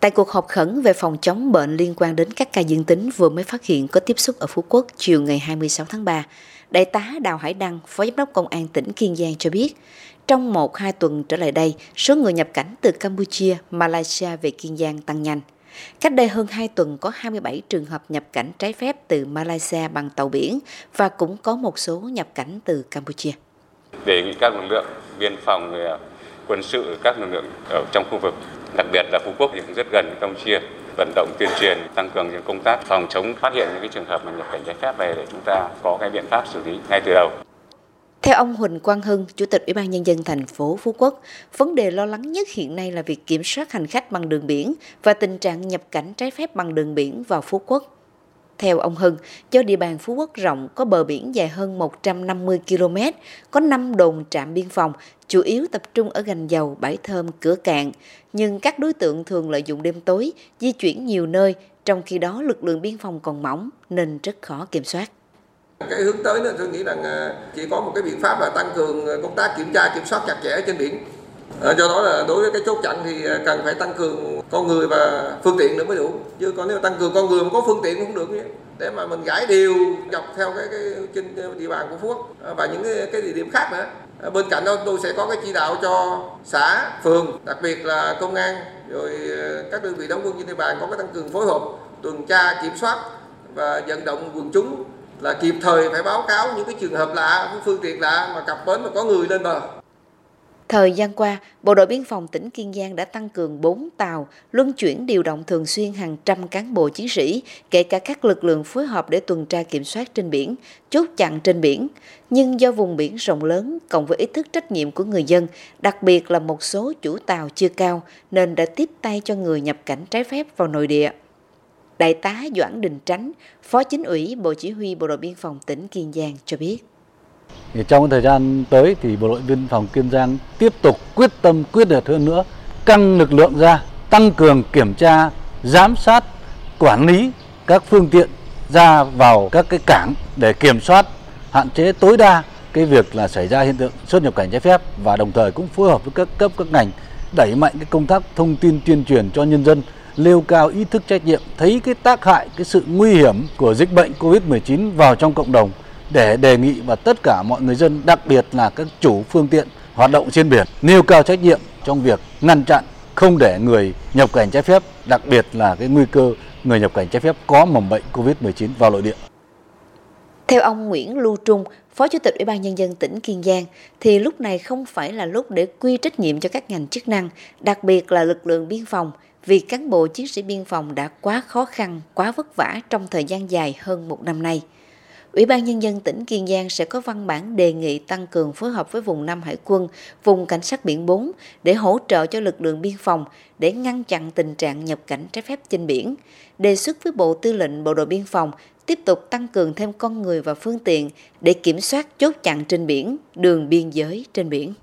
Tại cuộc họp khẩn về phòng chống bệnh liên quan đến các ca dương tính vừa mới phát hiện có tiếp xúc ở Phú Quốc chiều ngày 26 tháng 3, Đại tá Đào Hải Đăng, Phó Giám đốc Công an tỉnh Kiên Giang cho biết, trong 1-2 tuần trở lại đây, số người nhập cảnh từ Campuchia, Malaysia về Kiên Giang tăng nhanh. Cách đây hơn 2 tuần có 27 trường hợp nhập cảnh trái phép từ Malaysia bằng tàu biển và cũng có một số nhập cảnh từ Campuchia. Đề nghị các lực lượng biên phòng, quân sự, các lực lượng ở trong khu vực, đặc biệt là Phú Quốc thì cũng rất gần Campuchia, vận động tuyên truyền, tăng cường những công tác phòng chống, phát hiện những cái trường hợp mà nhập cảnh trái phép về để chúng ta có cái biện pháp xử lý ngay từ đầu. Theo ông Huỳnh Quang Hưng, Chủ tịch Ủy ban Nhân dân thành phố Phú Quốc, vấn đề lo lắng nhất hiện nay là việc kiểm soát hành khách bằng đường biển và tình trạng nhập cảnh trái phép bằng đường biển vào Phú Quốc. Theo ông Hưng, do địa bàn Phú Quốc rộng, có bờ biển dài hơn 150 km, có 5 đồn trạm biên phòng, chủ yếu tập trung ở Gành Dầu, Bãi Thơm, Cửa Cạn. Nhưng các đối tượng thường lợi dụng đêm tối, di chuyển nhiều nơi, trong khi đó lực lượng biên phòng còn mỏng nên rất khó kiểm soát. Cái hướng tới là tôi nghĩ rằng chỉ có một cái biện pháp là tăng cường công tác kiểm tra, kiểm soát chặt chẽ trên biển. Do đó là đối với cái chốt chặn thì cần phải tăng cường con người và phương tiện nữa mới đủ. Chứ còn nếu tăng cường con người mà có phương tiện cũng không được nữa. Để mà mình gãi điều dọc theo cái trên địa bàn của Phú Quốc và những cái địa điểm khác nữa. Bên cạnh đó tôi sẽ có cái chỉ đạo cho xã, phường, đặc biệt là công an, rồi các đơn vị đóng quân trên địa bàn có cái tăng cường phối hợp, tuần tra, kiểm soát và vận động quần chúng là kịp thời phải báo cáo những cái trường hợp lạ, phương tiện lạ mà cập bến mà có người lên bờ. Thời gian qua, Bộ đội Biên phòng tỉnh Kiên Giang đã tăng cường 4 tàu, luân chuyển điều động thường xuyên hàng trăm cán bộ chiến sĩ, kể cả các lực lượng phối hợp để tuần tra kiểm soát trên biển, chốt chặn trên biển. Nhưng do vùng biển rộng lớn, cộng với ý thức trách nhiệm của người dân, đặc biệt là một số chủ tàu chưa cao, nên đã tiếp tay cho người nhập cảnh trái phép vào nội địa. Đại tá Doãn Đình Tránh, Phó Chính ủy Bộ Chỉ huy Bộ đội Biên phòng tỉnh Kiên Giang cho biết. Trong thời gian tới thì Bộ đội Biên phòng Kiên Giang tiếp tục quyết tâm quyết liệt hơn nữa, căng lực lượng ra, tăng cường kiểm tra, giám sát, quản lý các phương tiện ra vào các cái cảng để kiểm soát, hạn chế tối đa cái việc là xảy ra hiện tượng xuất nhập cảnh trái phép và đồng thời cũng phối hợp với các cấp các ngành đẩy mạnh cái công tác thông tin tuyên truyền cho nhân dân, nêu cao ý thức trách nhiệm, thấy cái tác hại, cái sự nguy hiểm của dịch bệnh Covid-19 vào trong cộng đồng để đề nghị và tất cả mọi người dân, đặc biệt là các chủ phương tiện hoạt động trên biển, nêu cao trách nhiệm trong việc ngăn chặn không để người nhập cảnh trái phép, đặc biệt là cái nguy cơ người nhập cảnh trái phép có mầm bệnh Covid-19 vào nội địa. Theo ông Nguyễn Lưu Trung, Phó Chủ tịch Ủy ban Nhân dân tỉnh Kiên Giang, thì lúc này không phải là lúc để quy trách nhiệm cho các ngành chức năng, đặc biệt là lực lượng biên phòng, vì cán bộ chiến sĩ biên phòng đã quá khó khăn, quá vất vả trong thời gian dài hơn một năm nay. Ủy ban Nhân dân tỉnh Kiên Giang sẽ có văn bản đề nghị tăng cường phối hợp với vùng 5 Hải quân, vùng Cảnh sát biển 4 để hỗ trợ cho lực lượng biên phòng để ngăn chặn tình trạng nhập cảnh trái phép trên biển. Đề xuất với Bộ Tư lệnh Bộ đội Biên phòng tiếp tục tăng cường thêm con người và phương tiện để kiểm soát chốt chặn trên biển, đường biên giới trên biển.